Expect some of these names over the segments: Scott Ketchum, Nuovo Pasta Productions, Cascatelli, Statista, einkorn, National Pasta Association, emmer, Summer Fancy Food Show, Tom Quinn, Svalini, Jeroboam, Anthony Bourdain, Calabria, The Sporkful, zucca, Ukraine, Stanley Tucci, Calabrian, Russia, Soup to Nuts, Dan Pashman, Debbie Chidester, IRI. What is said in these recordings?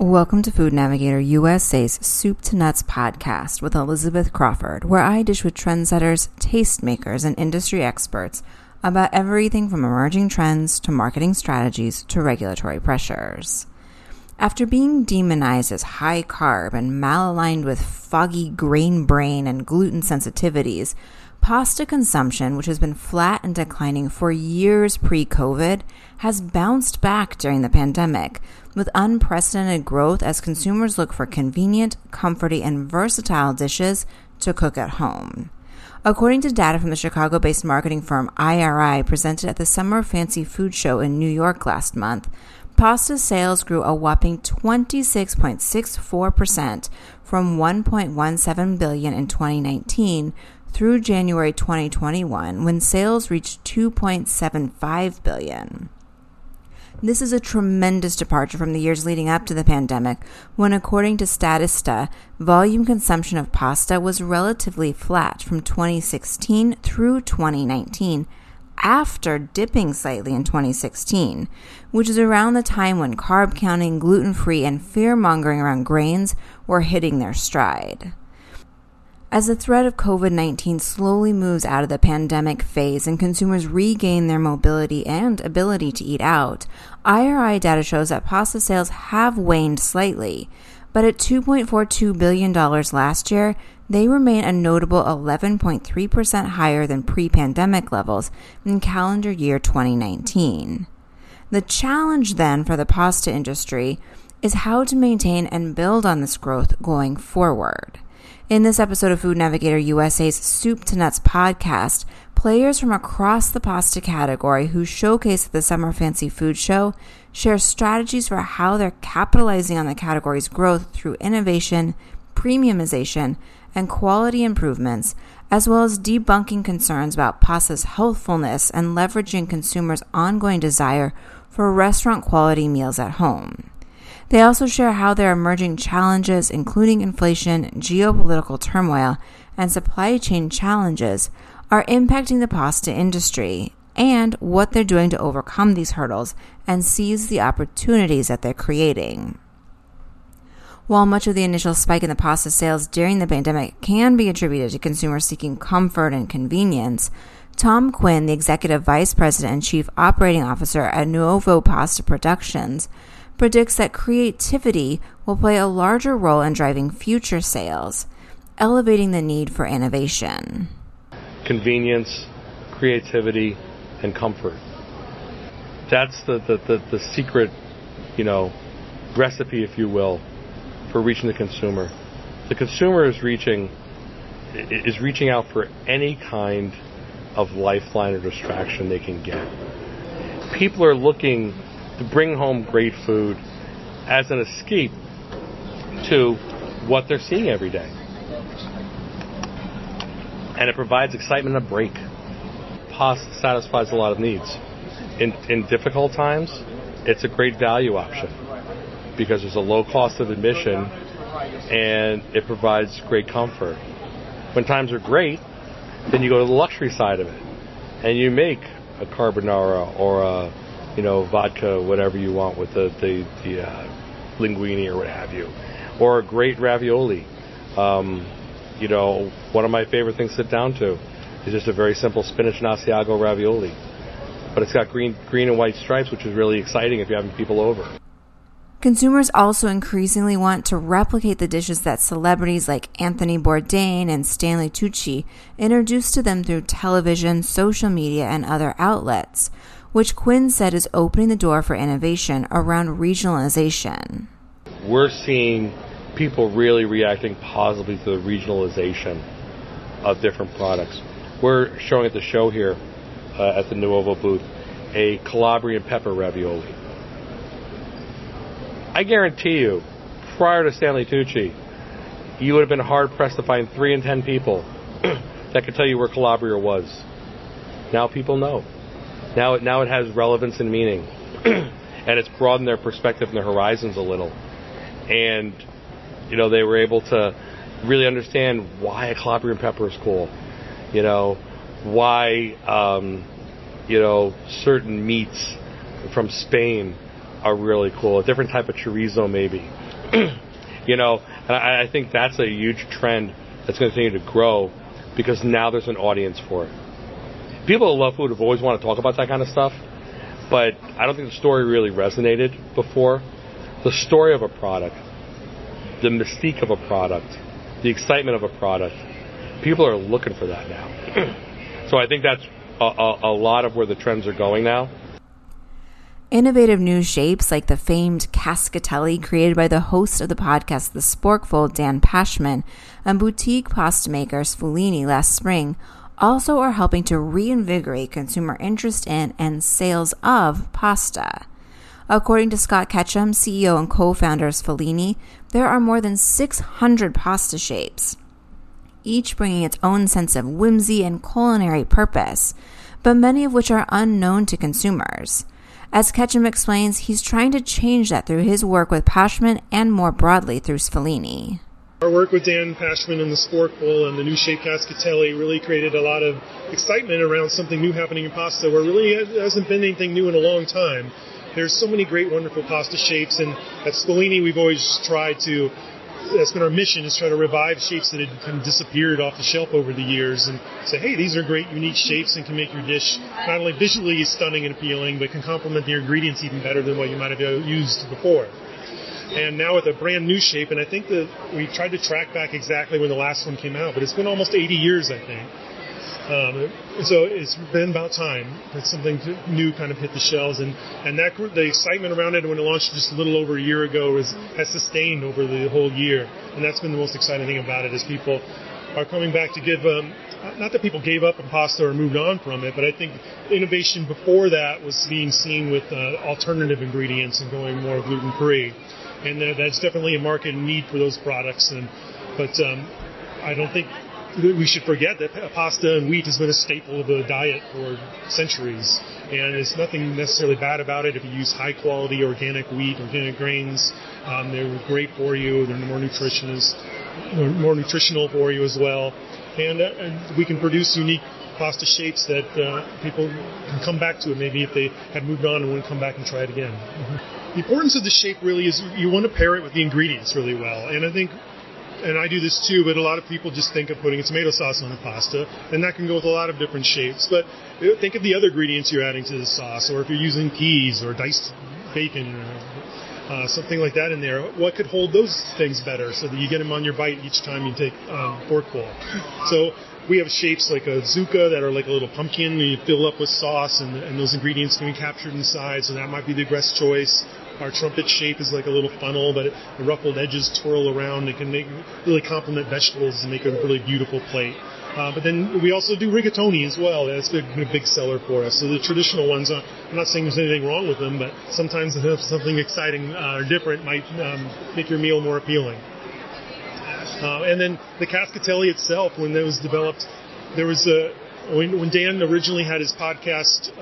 Welcome to Food Navigator USA's Soup to Nuts podcast with Elizabeth Crawford, where I dish with trendsetters, tastemakers, and industry experts about everything from emerging trends to marketing strategies to regulatory pressures. After being demonized as high carb and malaligned with foggy grain brain and gluten sensitivities, pasta consumption, which has been flat and declining for years pre-COVID, has bounced back during the pandemic with unprecedented growth as consumers look for convenient, comforty, and versatile dishes to cook at home. According to data from the Chicago-based marketing firm IRI presented at the Summer Fancy Food Show in New York last month, pasta sales grew a whopping 26.64% from $1.17 billion in 2019 through January 2021, when sales reached $2.75 billion. This is a tremendous departure from the years leading up to the pandemic, when, according to Statista, volume consumption of pasta was relatively flat from 2016 through 2019, after dipping slightly in 2016, which is around the time when carb counting, gluten-free, and fear-mongering around grains were hitting their stride. As the threat of COVID-19 slowly moves out of the pandemic phase and consumers regain their mobility and ability to eat out, IRI data shows that pasta sales have waned slightly, but at $2.42 billion last year, they remain a notable 11.3% higher than pre-pandemic levels in calendar year 2019. The challenge then for the pasta industry is how to maintain and build on this growth going forward. In this episode of Food Navigator USA's Soup to Nuts podcast, players from across the pasta category who showcase at the Summer Fancy Food Show share strategies for how they're capitalizing on the category's growth through innovation, premiumization, and quality improvements, as well as debunking concerns about pasta's healthfulness and leveraging consumers' ongoing desire for restaurant-quality meals at home. They also share how their emerging challenges, including inflation, geopolitical turmoil, and supply chain challenges, are impacting the pasta industry and what they're doing to overcome these hurdles and seize the opportunities that they're creating. While much of the initial spike in the pasta sales during the pandemic can be attributed to consumers seeking comfort and convenience, Tom Quinn, the Executive Vice President and Chief Operating Officer at Nuovo Pasta Productions, predicts that creativity will play a larger role in driving future sales, elevating the need for innovation. Convenience, creativity, and comfort. That's the secret, recipe, if you will, for reaching the consumer. The consumer is reaching out for any kind of lifeline or distraction they can get. People are looking to bring home great food as an escape to what they're seeing every day. And it provides excitement and a break. Pasta satisfies a lot of needs. In difficult times, it's a great value option because there's a low cost of admission and it provides great comfort. When times are great, then you go to the luxury side of it and you make a carbonara or a vodka, whatever you want with the linguine or what have you, or a great ravioli. One of my favorite things to sit down to is just a very simple spinach and Asiago ravioli, but it's got green and white stripes, which is really exciting if you're having people over. Consumers also increasingly want to replicate the dishes that celebrities like Anthony Bourdain and Stanley Tucci introduced to them through television, social media, and other outlets, which Quinn said is opening the door for innovation around regionalization. We're seeing people really reacting positively to the regionalization of different products. We're showing at the show here at the Nuovo booth a Calabrian pepper ravioli. I guarantee you, prior to Stanley Tucci, you would have been hard-pressed to find 3 in 10 people that could tell you where Calabria was. Now people know. Now it has relevance and meaning, and it's broadened their perspective and their horizons a little. And, they were able to really understand why a Calabrian pepper is cool, why, certain meats from Spain are really cool, a different type of chorizo maybe, You know, and I think that's a huge trend that's going to continue to grow because now there's an audience for it. People who love food have always wanted to talk about that kind of stuff, but I don't think the story really resonated before. The story of a product, the mystique of a product, the excitement of a product, people are looking for that now. So I think that's a lot of where the trends are going now. Innovative new shapes like the famed Cascatelli created by the host of the podcast The Sporkful, Dan Pashman, and boutique pasta maker Sfellini last spring also are helping to reinvigorate consumer interest in and sales of pasta. According to Scott Ketchum, CEO and co-founder of Svalini, there are more than 600 pasta shapes, each bringing its own sense of whimsy and culinary purpose, but many of which are unknown to consumers. As Ketchum explains, he's trying to change that through his work with Pashman and more broadly through Sfellini. Our work with Dan Pashman and The Sporkful and the new shape Cascatelli really created a lot of excitement around something new happening in pasta where really hasn't been anything new in a long time. There's so many great, wonderful pasta shapes, and at Scolini we've always tried to, that's been our mission, is try to revive shapes that had kind of disappeared off the shelf over the years and say, hey, these are great, unique shapes and can make your dish not only visually stunning and appealing, but can complement the ingredients even better than what you might have used before. And now with a brand new shape, and I think that we tried to track back exactly when the last one came out, but it's been almost 80 years, I think. So it's been about time that something new kind of hit the shelves, and that the excitement around it when it launched just a little over a year ago has sustained over the whole year, and that's been the most exciting thing about it is people are coming back to give, not that people gave up on pasta or moved on from it, but I think innovation before that was being seen with alternative ingredients and going more gluten-free, and that's definitely a market need for those products, but I don't think we should forget that pasta and wheat has been a staple of the diet for centuries, and there's nothing necessarily bad about it if you use high-quality organic wheat, organic grains. They're great for you. They're more nutritional for you as well, and we can produce unique pasta shapes that people can come back to, maybe if they had moved on and wouldn't come back and try it again. Mm-hmm. The importance of the shape really is you want to pair it with the ingredients really well, and I think. And I do this too, but a lot of people just think of putting a tomato sauce on a pasta, and that can go with a lot of different shapes. But think of the other ingredients you're adding to the sauce, or if you're using peas or diced bacon or something like that in there, what could hold those things better so that you get them on your bite each time you take forkful. So we have shapes like a zucca that are like a little pumpkin, and you fill up with sauce, and those ingredients can be captured inside, so that might be the best choice. Our trumpet shape is like a little funnel, but the ruffled edges twirl around. It can really complement vegetables and make a really beautiful plate. But then we also do rigatoni as well. That's been a big seller for us. So the traditional ones, I'm not saying there's anything wrong with them, but sometimes something exciting or different might make your meal more appealing. And then the Cascatelli itself, when it was developed, there was a... When Dan originally had his podcast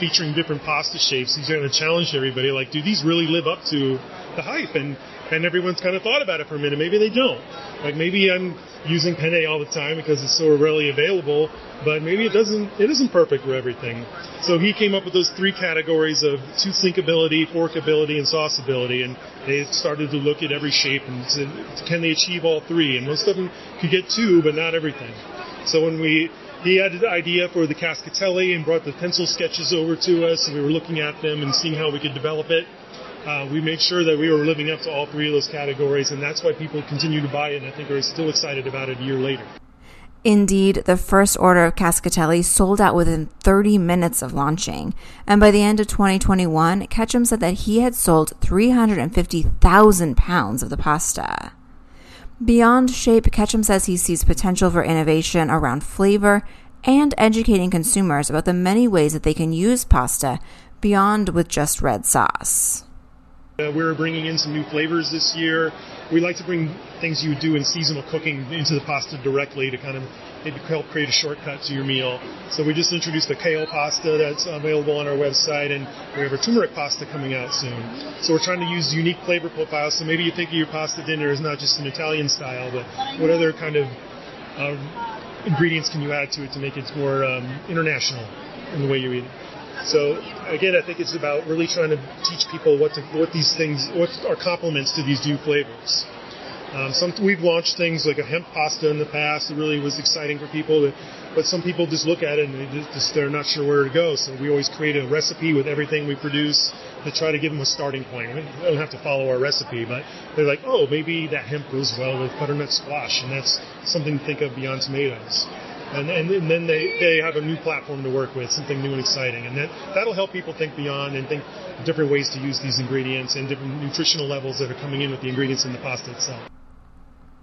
featuring different pasta shapes, he's kind of challenged everybody, like, do these really live up to the hype? And everyone's kind of thought about it for a minute. Maybe they don't. Like, maybe I'm using penne all the time because it's so readily available, but maybe it isn't perfect for everything. So he came up with those three categories of tooth sinkability, forkability, and sauceability, and they started to look at every shape and said, can they achieve all three? And most of them could get two, but not everything. So He had the idea for the Cascatelli and brought the pencil sketches over to us, and we were looking at them and seeing how we could develop it. We made sure that we were living up to all three of those categories, and that's why people continue to buy it, and I think are still excited about it a year later. Indeed, the first order of Cascatelli sold out within 30 minutes of launching, and by the end of 2021, Ketchum said that he had sold 350,000 pounds of the pasta. Beyond shape, Ketchum says he sees potential for innovation around flavor and educating consumers about the many ways that they can use pasta beyond with just red sauce. We're bringing in some new flavors this year. We like to bring things you would do in seasonal cooking into the pasta directly to kind of maybe help create a shortcut to your meal. So we just introduced the kale pasta that's available on our website, and we have our turmeric pasta coming out soon. So we're trying to use unique flavor profiles, so maybe you think of your pasta dinner as not just an Italian style, but what other kind of ingredients can you add to it to make it more international in the way you eat it. So again, I think it's about really trying to teach people what are complements to these new flavors. We've launched things like a hemp pasta in the past that really was exciting for people, but some people just look at it and they're not sure where to go. So we always create a recipe with everything we produce to try to give them a starting point. We don't have to follow our recipe, but they're like, oh, maybe that hemp goes well with butternut squash, and that's something to think of beyond tomatoes. And then they have a new platform to work with, something new and exciting. And that'll help people think beyond and think different ways to use these ingredients and different nutritional levels that are coming in with the ingredients in the pasta itself.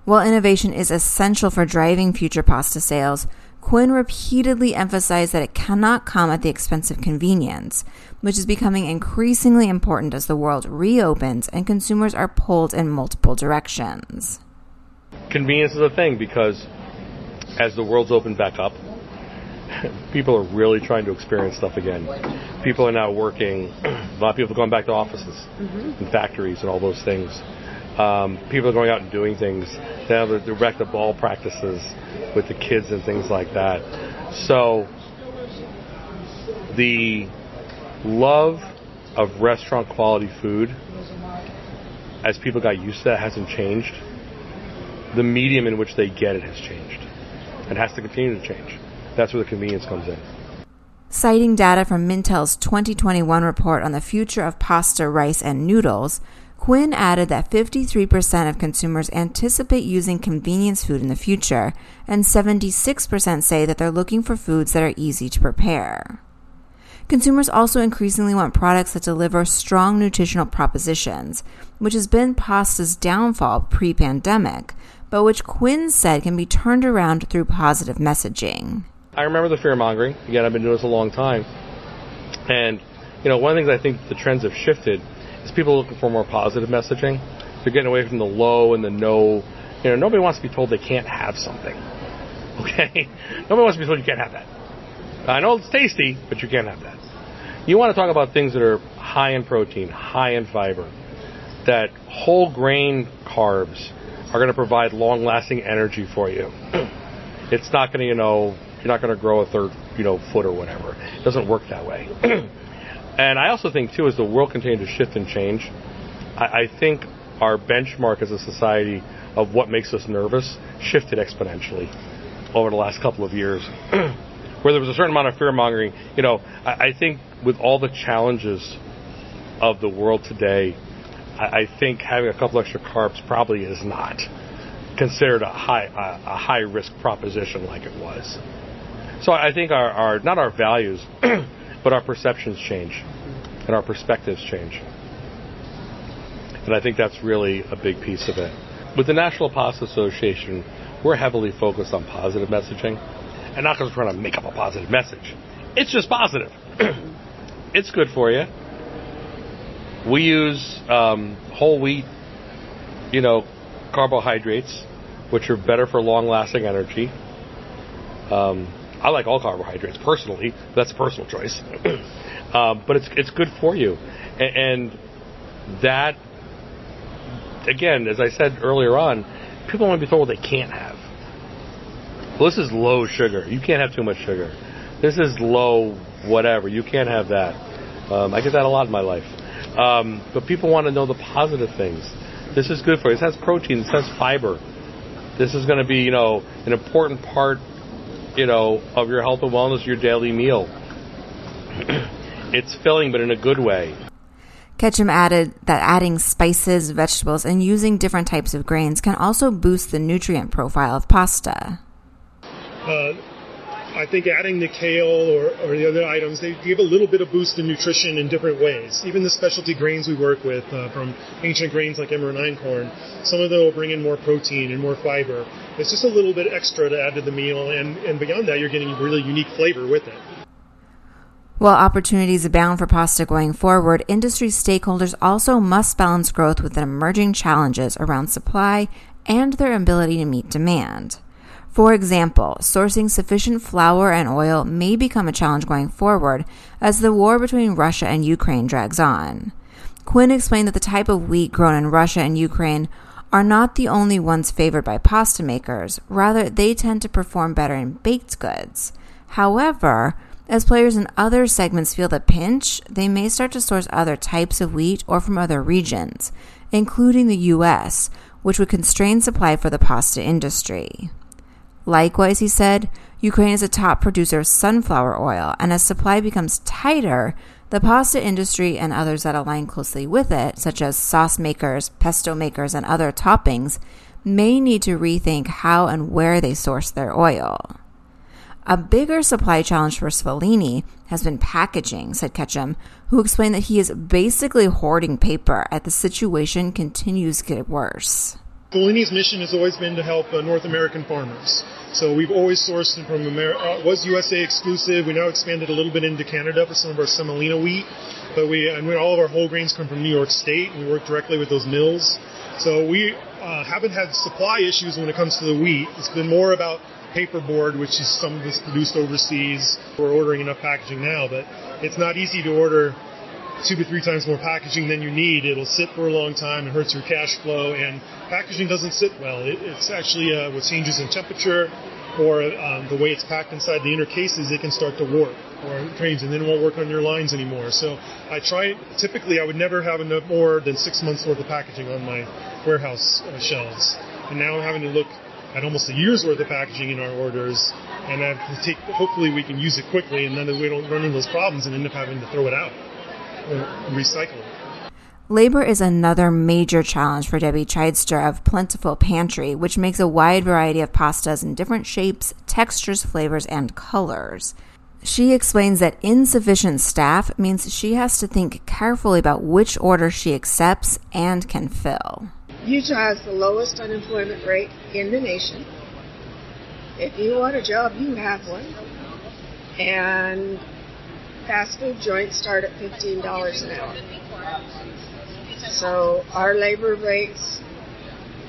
While innovation is essential for driving future pasta sales, Quinn repeatedly emphasized that it cannot come at the expense of convenience, which is becoming increasingly important as the world reopens and consumers are pulled in multiple directions. Convenience is a thing because as the world's opened back up, people are really trying to experience stuff again. People are now working. A lot of people have gone back to offices and factories and all those things. People are going out and doing things. Now they're back to ball practices with the kids and things like that. So the love of restaurant quality food, as people got used to that, hasn't changed. The medium in which they get it has changed and has to continue to change. That's where the convenience comes in. Citing data from Mintel's 2021 report on the future of pasta, rice, and noodles, Quinn added that 53% of consumers anticipate using convenience food in the future, and 76% say that they're looking for foods that are easy to prepare. Consumers also increasingly want products that deliver strong nutritional propositions, which has been pasta's downfall pre-pandemic, but which Quinn said can be turned around through positive messaging. I remember the fear-mongering. Again, I've been doing this a long time. And, you know, one of the things I think the trends have shifted is people are looking for more positive messaging. They're getting away from the low and the no. You know, nobody wants to be told they can't have something, okay? Nobody wants to be told you can't have that. I know it's tasty, but you can't have that. You want to talk about things that are high in protein, high in fiber, that whole grain carbs are going to provide long-lasting energy for you. It's not going to, you know, you're not going to grow a third, you know, foot or whatever. It doesn't work that way. And I also think, too, as the world continues to shift and change, I think our benchmark as a society of what makes us nervous shifted exponentially over the last couple of years, where there was a certain amount of fear-mongering. You know, I think with all the challenges of the world today, I think having a couple extra carbs probably is not considered a high risk proposition like it was. So I think our not our values, but our perceptions change and our perspectives change. And I think that's really a big piece of it. With the National Pasta Association, we're heavily focused on positive messaging, and not because we're trying to make up a positive message. It's just positive. It's good for you. We use whole wheat, you know, carbohydrates, which are better for long-lasting energy. I like all carbohydrates personally. That's a personal choice, but it's good for you. And that, again, as I said earlier on, people want to be told what they can't have. Well, this is low sugar. You can't have too much sugar. This is low whatever. You can't have that. I get that a lot in my life. But people want to know the positive things. This is good for you. This has protein. This has fiber. This is going to be, you know, an important part, you know, of your health and wellness, your daily meal. It's filling, but in a good way. Ketchum added that adding spices, vegetables, and using different types of grains can also boost the nutrient profile of pasta. I think adding the kale or the other items, they give a little bit of boost in nutrition in different ways. Even the specialty grains we work with, from ancient grains like emmer and einkorn, some of them will bring in more protein and more fiber. It's just a little bit extra to add to the meal, and beyond that, you're getting a really unique flavor with it. While opportunities abound for pasta going forward, industry stakeholders also must balance growth with the emerging challenges around supply and their ability to meet demand. For example, sourcing sufficient flour and oil may become a challenge going forward as the war between Russia and Ukraine drags on. Quinn explained that the type of wheat grown in Russia and Ukraine are not the only ones favored by pasta makers. Rather, they tend to perform better in baked goods. However, As players in other segments feel the pinch, they may start to source other types of wheat or from other regions, including the U.S., which would constrain supply for the pasta industry. Likewise, he said, Ukraine is a top producer of sunflower oil, and as supply becomes tighter, the pasta industry and others that align closely with it, such as sauce makers, pesto makers, and other toppings, may need to rethink how and where they source their oil. A bigger supply challenge for Sfellini has been packaging, said Ketchum, who explained that he is basically hoarding paper as the situation continues to get worse. Sfellini's mission has always been to help North American farmers. So we've always sourced from America. Was USA exclusive. We now expanded a little bit into Canada for some of our semolina wheat. But all of our whole grains come from New York State. And we work directly with those mills. So we haven't had supply issues when it comes to the wheat. It's been more about paperboard, which is some of this produced overseas. We're ordering enough packaging now, but it's not easy to order 2 to 3 times more packaging than you need. It'll sit for a long time. It hurts your cash flow, and packaging doesn't sit well. It's actually with changes in temperature or the way it's packed inside the inner cases, it can start to warp or change, and then it won't work on your lines anymore. So typically I would never have enough more than 6 months worth of packaging on my warehouse shelves, and now I'm having to look at almost a year's worth of packaging in our orders, and hopefully we can use it quickly, and then we don't run into those problems and end up having to throw it out and recycle it. Labor is another major challenge for Debbie Chidester of Plentiful Pantry, which makes a wide variety of pastas in different shapes, textures, flavors, and colors. She explains that insufficient staff means she has to think carefully about which order she accepts and can fill. Utah has the lowest unemployment rate in the nation. If you want a job, you have one. And fast food joints start at $15 an hour. So our labor rates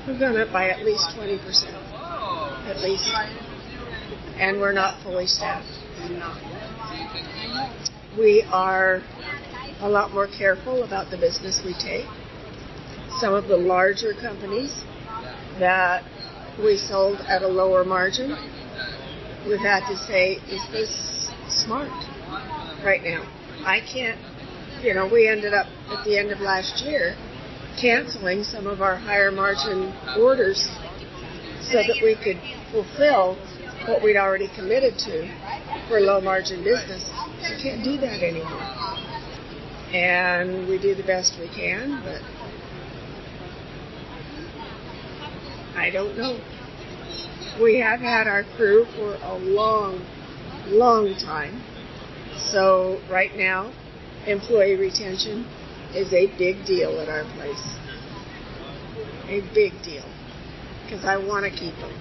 have gone up by at least 20%, at least. And we're not fully staffed. We are a lot more careful about the business we take. Some of the larger companies that we sold at a lower margin, we've had to say, is this smart right now? I can't, we ended up at the end of last year canceling some of our higher margin orders so that we could fulfill what we'd already committed to for low margin business. You can't do that anymore. And we do the best we can, but I don't know. We have had our crew for a long, long time. So right now, employee retention is a big deal at our place. A big deal. Because I want to keep them.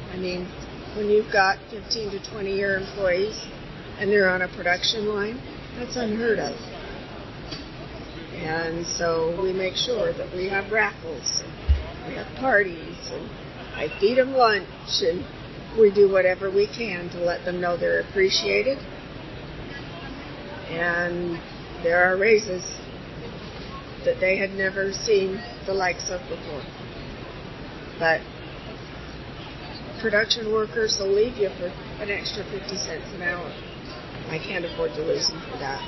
When you've got 15 to 20-year employees and they're on a production line, that's unheard of. And so we make sure that we have raffles, and we have parties, and I feed them lunch, and we do whatever we can to let them know they're appreciated. And there are raises that they had never seen the likes of before. But production workers will leave you for an extra 50 cents an hour. I can't afford to lose them for that.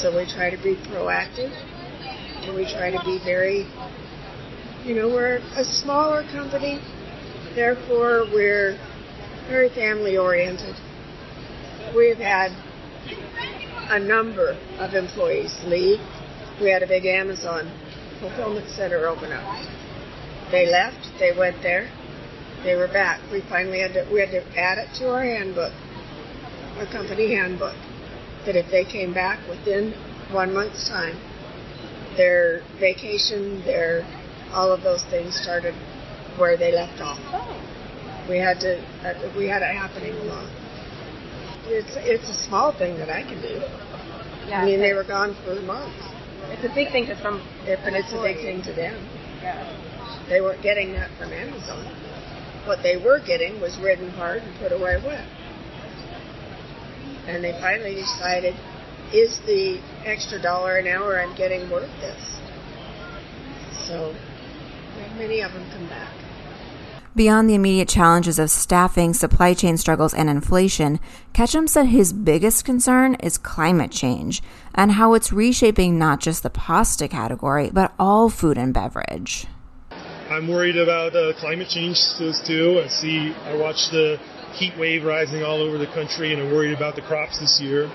So we try to be proactive, and we try to be very... we're a smaller company, therefore we're very family-oriented. We've had a number of employees leave. We had a big Amazon fulfillment center open up. They left, they went there, they were back. We finally had to add it to our handbook, our company handbook, that if they came back within 1 month's time, their vacation, their... all of those things started where they left off. We had it happening a lot. It's a small thing that I can do. Yeah, they were gone for months. It's a big thing to some, but it's a big thing to them. Yeah, they weren't getting that from Amazon. What they were getting was ridden hard and put away wet. And they finally decided, is the extra dollar an hour I'm getting worth this? So many of them come back. Beyond the immediate challenges of staffing, supply chain struggles, and inflation, Ketchum said his biggest concern is climate change and how it's reshaping not just the pasta category, but all food and beverage. I'm worried about climate change too. I watch the heat wave rising all over the country, and I'm worried about the crops this year.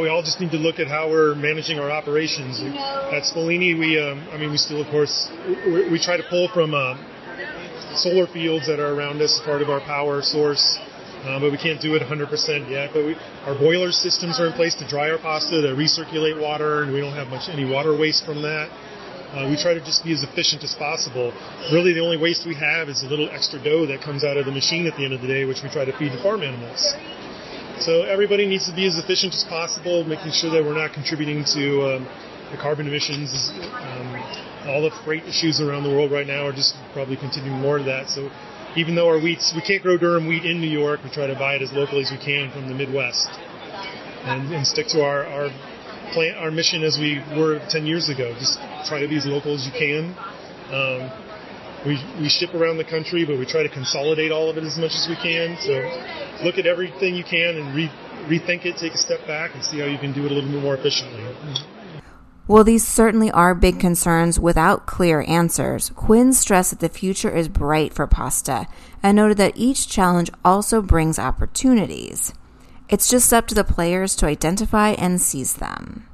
We all just need to look at how we're managing our operations. At Sfellini, we try to pull from solar fields that are around us as part of our power source, but we can't do it 100% yet. But our boiler systems are in place to dry our pasta, to recirculate water, and we don't have any water waste from that. We try to just be as efficient as possible. Really, the only waste we have is a little extra dough that comes out of the machine at the end of the day, which we try to feed the farm animals. So everybody needs to be as efficient as possible, making sure that we're not contributing to the carbon emissions. All the freight issues around the world right now are just probably continuing more of that. So even though our wheats, we can't grow Durham wheat in New York, we try to buy it as locally as we can from the Midwest and stick to our plant, our mission as we were 10 years ago. Just try to be as local as you can. We ship around the country, but we try to consolidate all of it as much as we can. So look at everything you can and rethink it, take a step back, and see how you can do it a little bit more efficiently. Well, these certainly are big concerns without clear answers. Quinn stressed that the future is bright for pasta and noted that each challenge also brings opportunities. It's just up to the players to identify and seize them.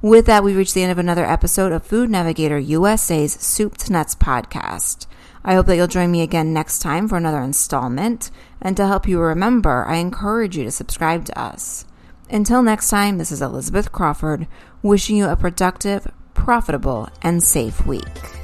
With that, we reach the end of another episode of Food Navigator USA's Soup to Nuts podcast. I hope that you'll join me again next time for another installment. And to help you remember, I encourage you to subscribe to us. Until next time, this is Elizabeth Crawford, wishing you a productive, profitable, and safe week.